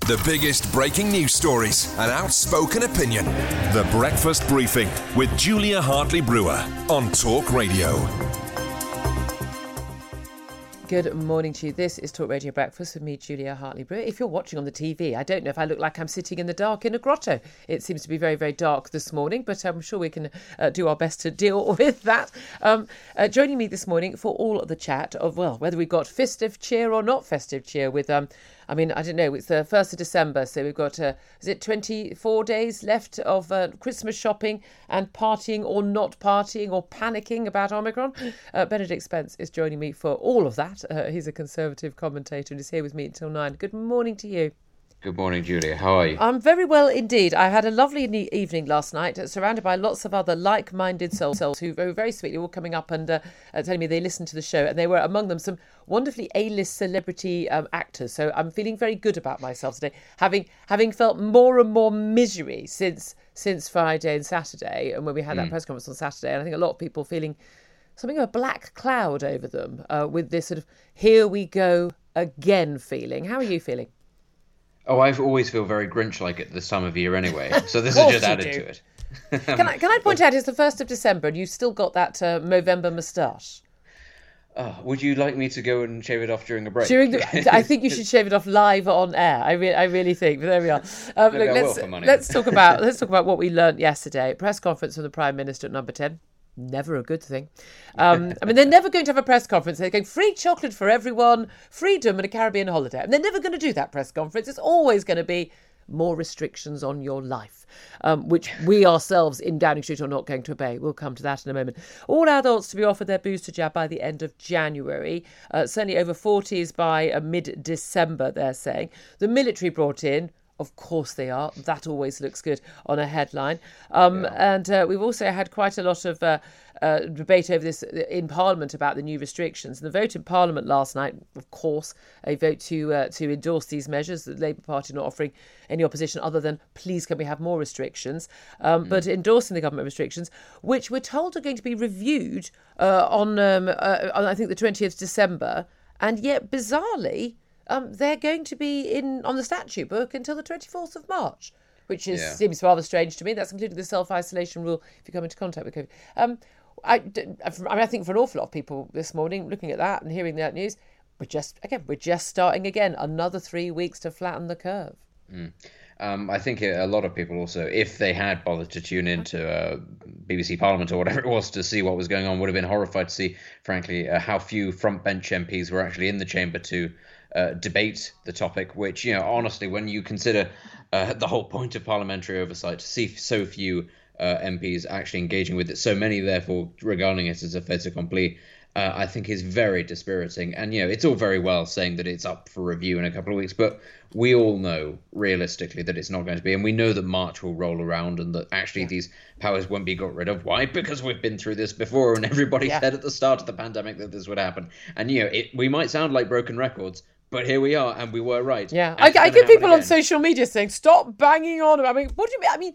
The biggest breaking news stories, an outspoken opinion. The Breakfast Briefing with Julia Hartley-Brewer on Talk Radio. Good morning to you. This is Talk Radio Breakfast with me, Julia Hartley-Brewer. If you're watching on the TV, I don't know if I look like I'm sitting in the dark in a grotto. It seems to be very, very dark this morning, but I'm sure we can do our best to deal with that. Joining me this morning for all of the chat of, well, whether we got festive cheer or not festive cheer with... it's the 1st of December, so we've got, 24 days left of Christmas shopping and partying or not partying or panicking about Omicron? Benedict Spence is joining me for all of that. He's a Conservative commentator and is here with me until 9. Good morning to you. Good morning, Julia. How are you? I'm very well indeed. I had a lovely evening last night, surrounded by lots of other like-minded souls who were very sweetly all coming up and telling me they listened to the show, and they were among them some wonderfully A-list celebrity actors. So I'm feeling very good about myself today, having felt more and more misery since Friday and Saturday, and when we had that press conference on Saturday. And I think a lot of people feeling something of a black cloud over them with this sort of here we go again feeling. How are you feeling? Oh, I always feel very Grinch-like at this time of year anyway, so this is just added to it. Can I point out it's the 1st of December and you've still got that Movember moustache? Would you like me to go and shave it off during a break? I think you should shave it off live on air. I really think. But there we are. Let's talk about what we learnt yesterday. Press conference from the Prime Minister at Number 10. Never a good thing. They're never going to have a press conference. They're going free chocolate for everyone, freedom and a Caribbean holiday. And they're never going to do that press conference. It's always going to be more restrictions on your life, which we ourselves in Downing Street are not going to obey. We'll come to that in a moment. All adults to be offered their booster jab by the end of January. Certainly over 40s by mid-December, they're saying. The military brought in. Of course they are. That always looks good on a headline. And we've also had quite a lot of debate over this in Parliament about the new restrictions. And the vote in Parliament last night, of course, a vote to endorse these measures. The Labour Party not offering any opposition other than, please, can we have more restrictions? But endorsing the government restrictions, which we're told are going to be reviewed on I think, the 20th of December. And yet, bizarrely... they're going to be on the statute book until the 24th of March, which seems rather strange to me. That's including the self-isolation rule if you come into contact with COVID. I think for an awful lot of people this morning, looking at that and hearing that news, we're just starting again. Another 3 weeks to flatten the curve. Mm. I think a lot of people also, if they had bothered to tune in to BBC Parliament or whatever it was to see what was going on, would have been horrified to see, frankly, how few frontbench MPs were actually in the chamber to debate the topic, which, honestly, when you consider the whole point of parliamentary oversight, to see so few MPs actually engaging with it, so many, therefore, regarding it as a fait accompli, I think is very dispiriting. And, it's all very well saying that it's up for review in a couple of weeks, but we all know realistically that it's not going to be. And we know that March will roll around and that actually these powers won't be got rid of. Why? Because we've been through this before and everybody said at the start of the pandemic that this would happen. And, we might sound like broken records, but here we are, and we were right. Yeah, I get people on social media saying, stop banging on. I mean, what do you mean?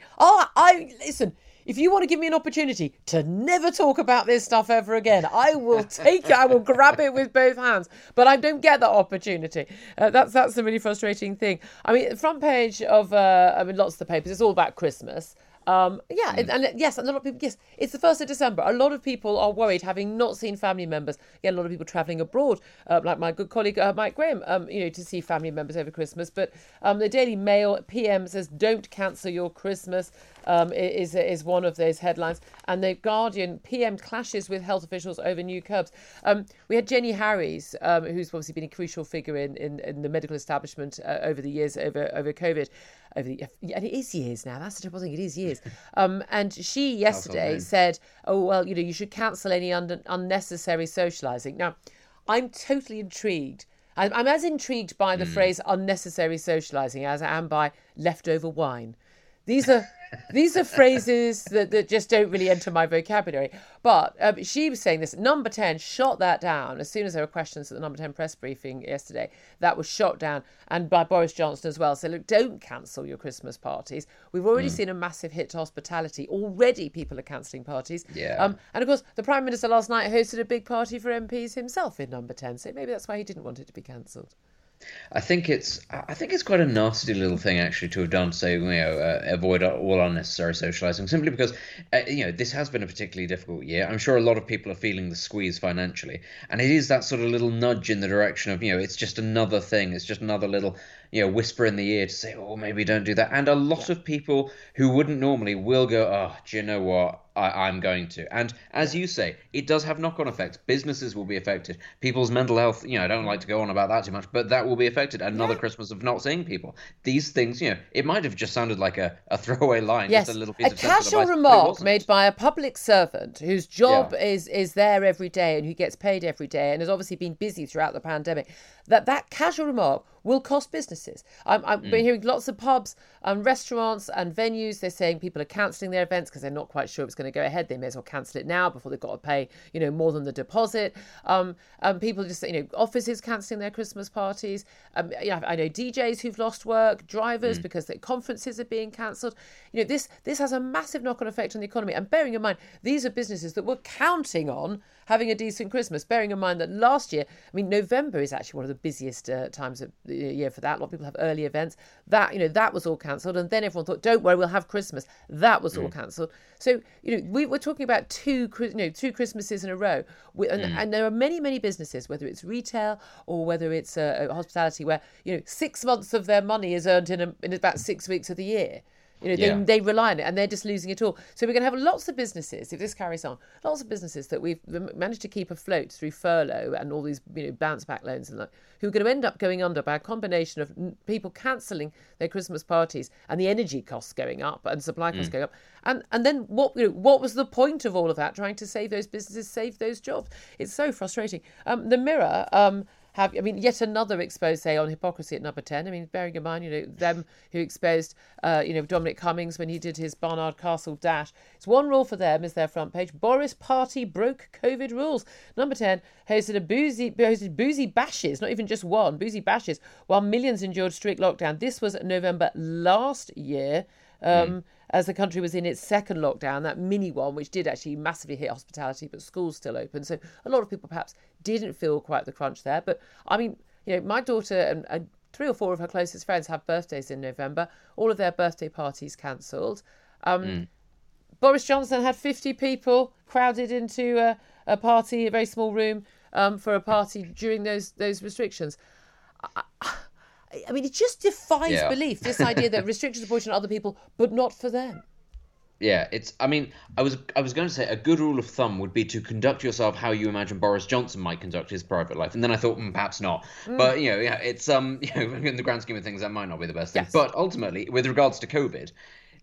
I mean, listen, if you want to give me an opportunity to never talk about this stuff ever again, I will take it. I will grab it with both hands. But I don't get that opportunity. That's the really frustrating thing. I mean, the front page of lots of the papers, it's all about Christmas. And a lot of people, yes, it's the 1st of December. A lot of people are worried, having not seen family members. Again, a lot of people travelling abroad, like my good colleague Mike Graham, to see family members over Christmas. But the Daily Mail PM says, don't cancel your Christmas, is one of those headlines. And the Guardian, PM clashes with health officials over new curbs. We had Jenny Harries, who's obviously been a crucial figure in the medical establishment over the years, over COVID. And it is years now. That's the terrible thing. It is years. And she yesterday said, you should cancel any unnecessary socialising. Now, I'm totally intrigued. I'm as intrigued by the phrase unnecessary socialising as I am by leftover wine. These are phrases that just don't really enter my vocabulary. But she was saying this. Number 10 shot that down as soon as there were questions at the Number 10 press briefing yesterday. That was shot down, and by Boris Johnson as well. So look, don't cancel your Christmas parties. We've already seen a massive hit to hospitality. Already people are cancelling parties. Yeah. And of course, the Prime Minister last night hosted a big party for MPs himself in Number 10. So maybe that's why he didn't want it to be cancelled. I think it's quite a nasty little thing actually to have done, to say avoid all unnecessary socialising, simply because this has been a particularly difficult year. I'm sure a lot of people are feeling the squeeze financially, and it is that sort of little nudge in the direction of it's just another thing, it's just another little whisper in the ear to say, maybe don't do that. And a lot of people who wouldn't normally will go, do you know what? I'm going to. And as you say, it does have knock-on effects. Businesses will be affected. People's mental health, I don't like to go on about that too much, but that will be affected. Another Christmas of not seeing people. These things, it might have just sounded like a throwaway line, just a little piece of casual advice, remark made by a public servant whose job is there every day and who gets paid every day and has obviously been busy throughout the pandemic. That casual remark will cost businesses. I've been hearing lots of pubs and restaurants and venues. They're saying people are cancelling their events because they're not quite sure it's going to go ahead. They may as well cancel it now before they've got to pay, more than the deposit. People just, offices cancelling their Christmas parties. I know DJs who've lost work, drivers because their conferences are being cancelled. This has a massive knock-on effect on the economy. And bearing in mind, these are businesses that were counting on having a decent Christmas. Bearing in mind that last year, November is actually one of the busiest times of the year for that. A lot of people have early events. That, that was all cancelled. And then everyone thought, don't worry, we'll have Christmas. That was all cancelled. So, we're talking about two Christmases in a row. And there are many, many businesses, whether it's retail or whether it's hospitality, where, 6 months of their money is earned in about 6 weeks of the year. They rely on it and they're just losing it all. So we're going to have lots of businesses, if this carries on, lots of businesses that we've managed to keep afloat through furlough and all these bounce back loans and who are going to end up going under by a combination of people cancelling their Christmas parties and the energy costs going up and supply costs going up. And then what was the point of all of that, trying to save those businesses, save those jobs? It's so frustrating. The Mirror... yet another exposé on hypocrisy at Number 10. Bearing in mind, them who exposed, Dominic Cummings when he did his Barnard Castle dash. It's one rule for them is their front page. Boris Party broke COVID rules. Number 10 hosted boozy bashes, not even just one, boozy bashes, while millions endured strict lockdown. This was November last year. As the country was in its second lockdown, that mini one, which did actually massively hit hospitality, but schools still open. So a lot of people perhaps didn't feel quite the crunch there. But my daughter and 3 or 4 of her closest friends have birthdays in November. All of their birthday parties cancelled. Boris Johnson had 50 people crowded into a party, a very small room for a party during those restrictions. It just defies belief, this idea that restrictions are pushing on other people, but not for them. Yeah, it's. I was going to say a good rule of thumb would be to conduct yourself how you imagine Boris Johnson might conduct his private life, and then I thought perhaps not. But it's in the grand scheme of things, that might not be the best thing. But ultimately, with regards to COVID,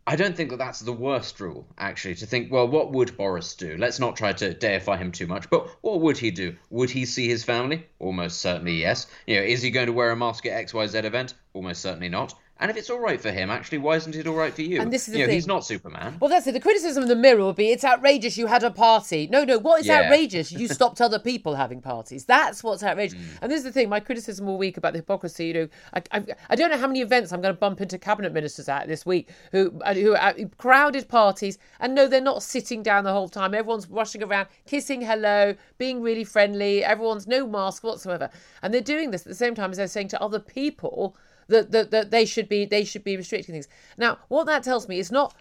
I don't think that's the worst rule, actually, to think, what would Boris do? Let's not try to deify him too much, but what would he do? Would he see his family? Almost certainly yes. Is he going to wear a mask at XYZ event? Almost certainly not. And if it's all right for him, actually, why isn't it all right for you? And this is the thing. He's not Superman. Well, that's it. The criticism of the Mirror will be, it's outrageous you had a party. No, what is outrageous? You stopped other people having parties. That's what's outrageous. And this is the thing, my criticism all week about the hypocrisy, I don't know how many events I'm going to bump into cabinet ministers at this week who are crowded parties, and no, they're not sitting down the whole time. Everyone's rushing around, kissing hello, being really friendly. Everyone's no mask whatsoever. And they're doing this at the same time as they're saying to other people, that they should be restricting things. Now, what that tells me is not,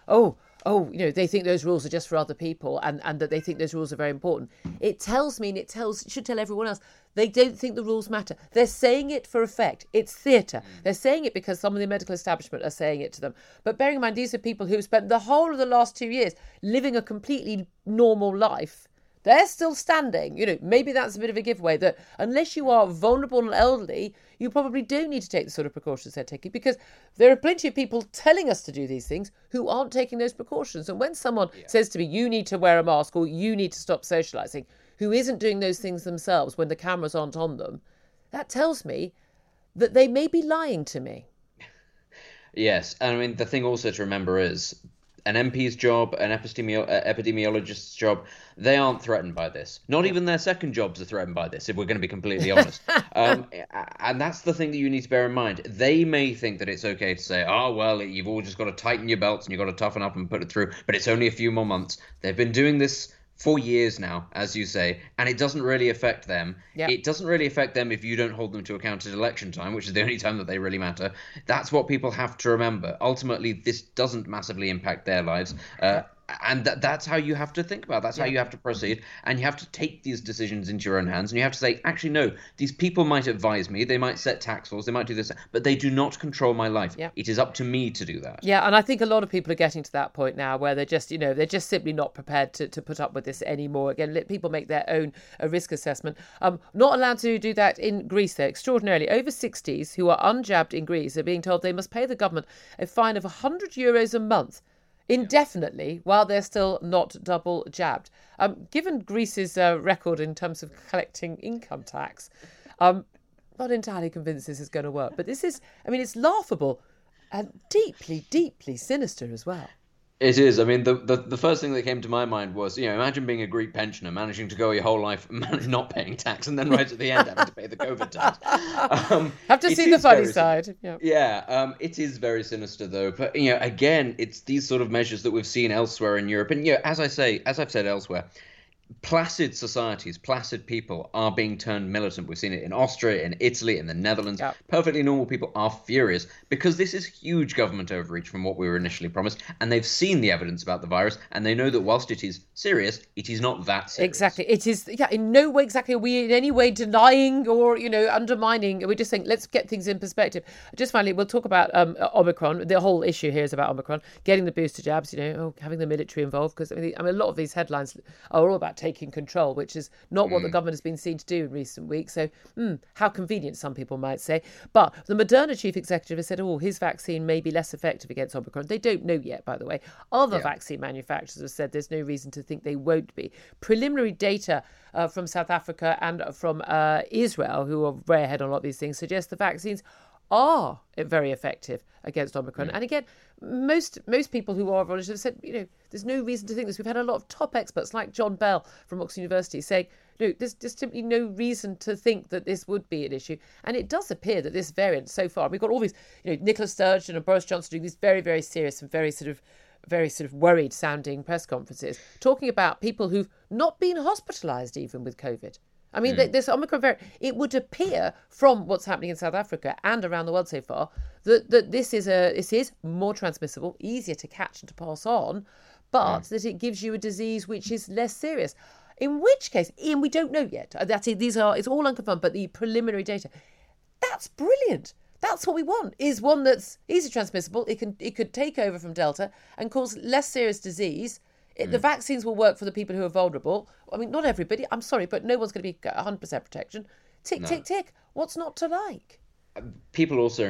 oh, you know, they think those rules are just for other people, and that they think those rules are very important. It tells me, and it should tell everyone else, they don't think the rules matter. They're saying it for effect. It's theatre. They're saying it because some of the medical establishment are saying it to them. But bearing in mind, these are people who have spent the whole of the last 2 years living a completely normal life. They're still standing. You know, maybe that's a bit of a giveaway that unless you are vulnerable and elderly, you probably don't need to take the sort of precautions they're taking, because there are plenty of people telling us to do these things who aren't taking those precautions. And when someone says to me, you need to wear a mask or you need to stop socialising, who isn't doing those things themselves when the cameras aren't on them, that tells me that they may be lying to me. Yes. And I mean, the thing also to remember is, an MP's job, an epidemiologist's job, they aren't threatened by this. Not even their second jobs are threatened by this, if we're going to be completely honest. And that's the thing that you need to bear in mind. They may think that it's okay to say, oh, well, you've all just got to tighten your belts and you've got to toughen up and put it through, but it's only a few more months. They've been doing this for years now, as you say, and it doesn't really affect them. Yep. It doesn't really affect them if you don't hold them to account at election time, which is the only time that they really matter. That's what people have to remember. Ultimately, this doesn't massively impact their lives. And that's how you have to think about it. That's how you have to proceed. And you have to take these decisions into your own hands. And you have to say, actually, no, these people might advise me. They might set tax laws. They might do this. But they do not control my life. Yeah. It is up to me to do that. Yeah, and I think a lot of people are getting to that point now where they're just, you know, they're just simply not prepared to put up with this anymore. Again, let people make their own risk assessment. Not allowed to do that in Greece, though. Extraordinarily, over 60s who are unjabbed in Greece are being told they must pay the government a fine of €100 a month indefinitely while they're still not double jabbed. Given Greece's record in terms of collecting income tax, not entirely convinced this is going to work. But this is, I mean, it's laughable and deeply, deeply sinister as well. It is. I mean, the first thing that came to my mind was, you know, imagine being a Greek pensioner, managing to go your whole life not paying tax, and then right at the end having to pay the COVID tax. Have to see the funny side. It is very sinister, though. But, you know, again, it's these sort of measures that we've seen elsewhere in Europe. And, you know, as I've said elsewhere, placid societies, placid people are being turned militant. We've seen it in Austria, in Italy, in the Netherlands. Yep. Perfectly normal people are furious because this is huge government overreach from what we were initially promised. And they've seen the evidence about the virus, and they know that whilst it is serious, it is not that serious. Exactly. It is, in no way exactly are we in any way denying or, you know, undermining. We're just saying, let's get things in perspective. Just finally, we'll talk about Omicron. The whole issue here is about Omicron, getting the booster jabs, you know, having the military involved, because I mean, a lot of these headlines are all about taking control, which is not what the government has been seen to do in recent weeks. So how convenient, some people might say. But the Moderna chief executive has said, his vaccine may be less effective against Omicron. They don't know yet, by the way. Other vaccine manufacturers have said there's no reason to think they won't be. Preliminary data from South Africa and from Israel, who are way ahead on a lot of these things, suggest the vaccines are very effective against Omicron. And again, most people who are virologists have said, you know, there's no reason to think this. We've had a lot of top experts like John Bell from Oxford University saying, no, there's just simply no reason to think that this would be an issue. And it does appear that this variant so far, we've got all these, you know, Nicholas Sturgeon and Boris Johnson doing these very, very serious and very sort of worried sounding press conferences, talking about people who've not been hospitalised even with COVID. I mean, this Omicron variant, it would appear from what's happening in South Africa and around the world so far that this is more transmissible, easier to catch and to pass on, but that it gives you a disease which is less serious. In which case, Ian, we don't know yet. It's all unconfirmed, but the preliminary data, that's brilliant. That's what we want, is one that's easily transmissible. It could take over from Delta and cause less serious disease. The vaccines will work for the people who are vulnerable. I mean, not everybody, I'm sorry, but no one's going to be 100% protection. Tick, tick, tick. What's not to like? People also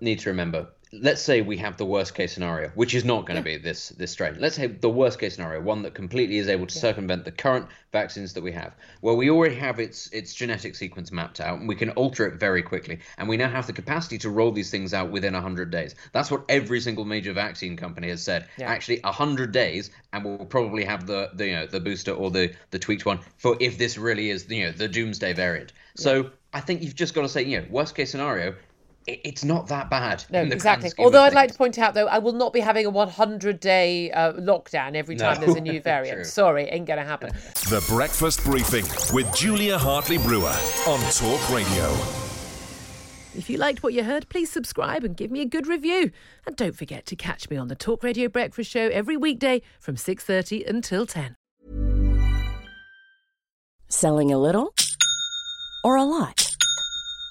need to remember, let's say we have the worst case scenario, which is not going to be this strain. Let's say the worst case scenario, one that completely is able to circumvent the current vaccines that we have. Well, we already have its genetic sequence mapped out, and we can alter it very quickly. And we now have the capacity to roll these things out within 100 days. That's what every single major vaccine company has said. Yeah. Actually, 100 days, and we'll probably have the booster or the tweaked one for if this really is, you know, the doomsday variant. So I think you've just got to say, you know, worst case scenario, it's not that bad. No, exactly. Although I'd like to point out, though, I will not be having a 100-day lockdown every time there's a new variant. Sorry, ain't going to happen. The Breakfast Briefing with Julia Hartley-Brewer on Talk Radio. If you liked what you heard, please subscribe and give me a good review. And don't forget to catch me on the Talk Radio Breakfast Show every weekday from 6:30 until 10. Selling a little or a lot?